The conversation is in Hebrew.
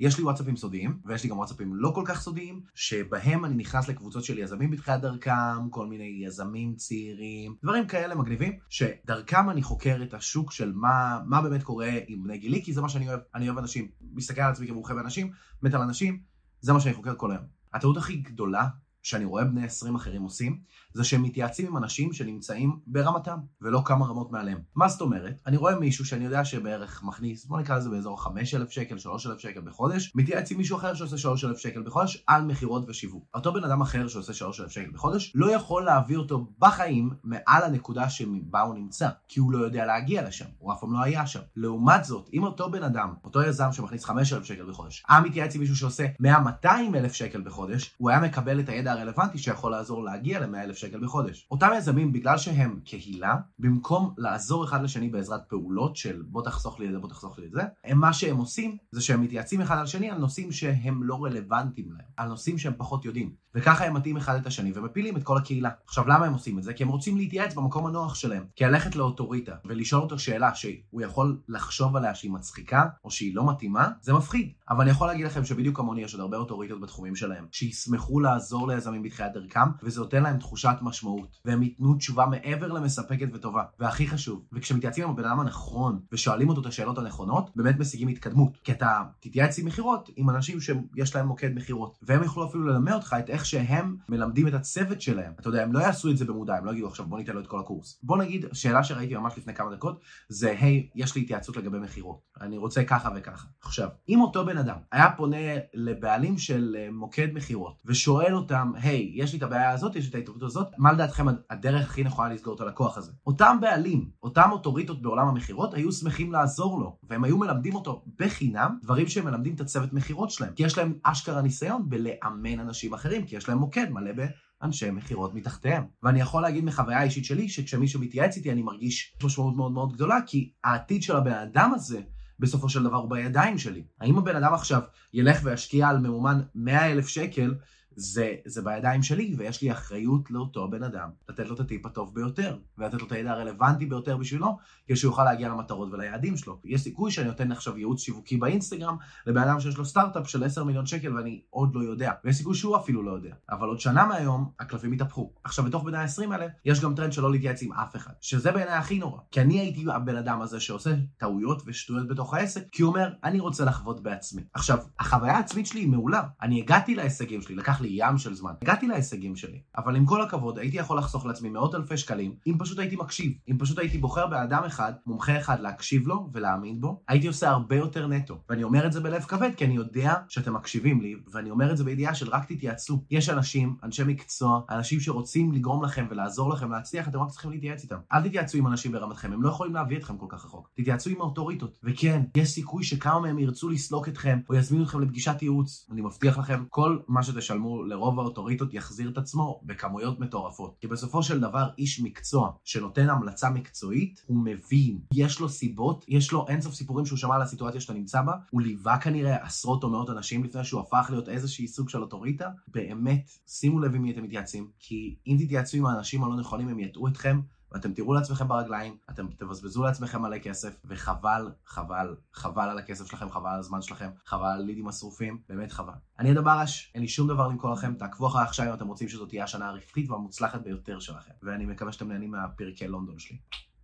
יש לי וואטסאפים סודיים, ויש לי גם וואטסאפים לא כל כך סודיים, שבהם אני נכנס לקבוצות של יזמים בתחילת דרכם, כל מיני יזמים צעירים, דברים כאלה מגניבים, שדרכם אני חוקר את השוק של מה באמת קורה עם בני גילי, כי זה מה שאני אוהב. אני אוהב אנשים, מסתכל על עצמי כמומחה באנשים, מת על אנשים, זה מה שאני חוקר כל היום. הטעות הכי גדולה שאני רואה בני 20 אחרים עושים, זה שהם מתייעצים עם אנשים שנמצאים ברמתם, ולא כמה רמות מעליהם. מה זאת אומרת? אני רואה מישהו שאני יודע שבערך מכניס, בוא נקרא לזה באזור 5,000 שקל, 3,000 שקל בחודש, מתייעץ עם מישהו אחר שעושה 3,000 שקל בחודש על מחירות ושיווק. אותו בן אדם אחר שעושה 3,000 שקל בחודש, לא יכול להביא אותו בחיים מעל הנקודה שבה הוא נמצא, כי הוא לא יודע להגיע לשם, הוא אף פעם לא היה שם. לעומת זאת, אם אותו בן אדם, אותו יזם שמכניס 5,000 שקל בחודש, מתייעץ עם מישהו שעושה 100,000-200,000 שקל בחודש, הוא היה מקבל את הידע הרלוונטי שיכול לעזור להגיע ל-100,000 שקל בחודש. אותם יזמים, בגלל שהם קהילה, במקום לעזור אחד לשני בעזרת פעולות של בוא תחסוך לי את זה, בוא תחסוך לי את זה, מה שהם עושים זה שהם מתייעצים אחד על שני על נושאים שהם לא רלוונטיים להם, על נושאים שהם פחות יודעים. וככה הם מתאים אחד את השני ומפילים את כל הקהילה. עכשיו, למה הם עושים את זה? כי הם רוצים להתייעץ במקום הנוח שלהם. כי ללכת לאוטוריטה ולשאול אותו שאלה שהוא יכול לחשוב עליה שהיא מצחיקה או שהיא לא מתאימה, זה מפחיד. אבל אני יכול להגיד לכם שבדיוק כמוני יש עוד הרבה אוטוריטות בתחומים שלהם, שישמחו לעזור ליזמים בתחילת דרכם, וזה נותן להם תחושת משמעות, והם ייתנו תשובה מעבר למספקת וטובה. והכי חשוב, וכשמתייעצים עם הבן אדם הנכון ושואלים אותו את השאלות הנכונות, באמת משיגים התקדמות. כי אתה תתייעץ עם מחירות, עם אנשים שיש להם מוקד מחירות, והם יוכלו אפילו ללמד אותך את איך שהם מלמדים את הצוות שלהם. אתה יודע, הם לא יעשו את זה במודע, הם לא יגידו עכשיו בוא ניתן לו את כל הקורס. בוא נגיד, שאלה שראיתי ממש לפני כמה דקות, זה, היי, יש לי התייעצות לגבי מחירות. אני רוצה ככה וככה. עכשיו, אם אותו בן אדם היה פונה לבעלים של מוקד מחירות, ושואל אותם, היי, יש לי את הבעיה הזאת, יש לי את ההתרבות הזאת, מה לדעתכם הדרך הכי נכונה לסגור את הלקוח הזה? אותם בעלים, אותם אוטוריטות בעולם המחירות, היו שמחים לעזור לו, והם היו מלמדים אותו בחינם, דברים שהם מלמדים את הצוות מחירות שלהם, כי יש להם אשכרה ניסיון בלאמן אנשים אחרים, כי יש להם מוקד מלא ב... אנשי מחירות מתחתיהם. ואני יכול להגיד מחוויה האישית שלי, שכשמישהו מתייעץ איתי, אני מרגיש משמעות מאוד מאוד גדולה, כי העתיד של הבן אדם הזה, בסופו של דבר, הוא בידיים שלי. האם הבן אדם עכשיו ילך וישקיע על ממומן 100,000 שקל, זה בידיים שלי, ויש לי אחריות לאותו בן אדם, לתת לו את הטיפ הטוב ביותר, ולתת לו את הידע הרלוונטי ביותר בשבילו, כדי שהוא יוכל להגיע למטרות וליעדים שלו. יש סיכוי שאני נותן עכשיו ייעוץ שיווקי באינסטגרם, לבן אדם שיש לו סטארט-אפ של 10 מיליון שקל, ואני עוד לא יודע. ויש סיכוי שהוא אפילו לא יודע. אבל עוד שנה מהיום, הקלפים יתהפכו. עכשיו, בתוך בני ה-20 האלה, יש גם טרנד שלא להתייעץ עם אף אחד, שזה בעיניי הכי נורא. כי אני הייתי הבן אדם הזה שעושה טעויות ושטויות בתוך העסק, כי הוא אומר, אני רוצה לחוות בעצמי. עכשיו, החוויה העצמית שלי היא מעולה. אני הגעתי להישגים שלי, לקח ים של זמן. הגעתי להישגים שלי, אבל עם כל הכבוד, הייתי יכול לחסוך לעצמי מאות אלפי שקלים, אם פשוט הייתי מקשיב, אם פשוט הייתי בוחר באדם אחד, מומחה אחד להקשיב לו ולהאמין בו, הייתי עושה הרבה יותר נטו. ואני אומר את זה בלב כבד, כי אני יודע שאתם מקשיבים לי, ואני אומר את זה בידיעה של רק תתייעצו. יש אנשים, אנשי מקצוע, אנשים שרוצים לגרום לכם ולעזור לכם להצליח, אתם רק צריכים להתייעץ איתם. אל תתייעצו עם אנשים ברמתכם, הם לא יכולים להביא אתכם כל כך רחוק. תתייעצו עם האוטוריטות. וכן, יש סיכוי שכמה מהם ירצו לסלוק אתכם, או יזמינו אתכם לפגישת ייעוץ. אני מבטיח לכם, כל מה שתשלמו לרוב האוטוריטות יחזיר את עצמו בכמויות מטורפות. כי בסופו של דבר איש מקצוע שנותן המלצה מקצועית הוא מבין. יש לו סיבות, יש לו אינסוף סיפורים שהוא שמע על הסיטואציה שאתה נמצא בה, הוא ליווה כנראה עשרות או מאות אנשים לפני שהוא הפך להיות איזושהי סוג של אוטוריטה. באמת, שימו לב עם מי אתם מתייעצים, כי אם תתייעצו עם האנשים הלא נכונים הם יטעו אתכם, ואתם תראו לעצמכם ברגליים, אתם תבזבזו לעצמכם מלא כסף, וחבל, חבל, חבל על הכסף שלכם, חבל על הזמן שלכם, חבל על לידים השרופים, באמת חבל. אני אדם ברש, אין לי שום דבר למכור לכם, תעקבו אחרי עכשיו אם אתם רוצים שזאת תהיה השנה הרווחית והמוצלחת ביותר שלכם, ואני מקווה שאתם נהנים מהפרקי לונדון שלי.